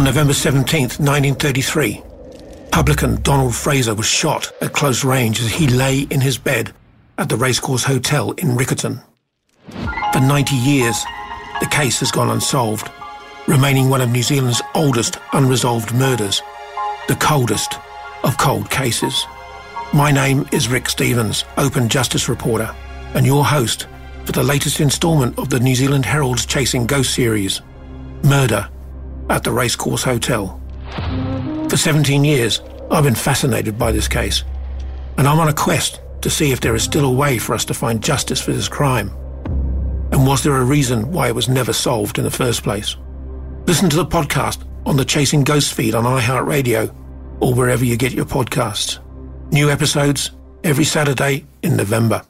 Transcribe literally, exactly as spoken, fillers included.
On November seventeenth, nineteen thirty-three, publican Donald Fraser was shot at close range as he lay in his bed at the Racecourse Hotel in Riccarton. For ninety years, the case has gone unsolved, remaining one of New Zealand's oldest unresolved murders, the coldest of cold cases. My name is Rick Stevens, Open Justice reporter, and your host for the latest instalment of the New Zealand Herald's Chasing Ghosts series, Murder at the Racecourse Hotel. For seventeen years, I've been fascinated by this case, and I'm on a quest to see if there is still a way for us to find justice for this crime. And was there a reason why it was never solved in the first place? Listen to the podcast on the Chasing Ghosts feed on iHeartRadio or wherever you get your podcasts. New episodes every Saturday in November.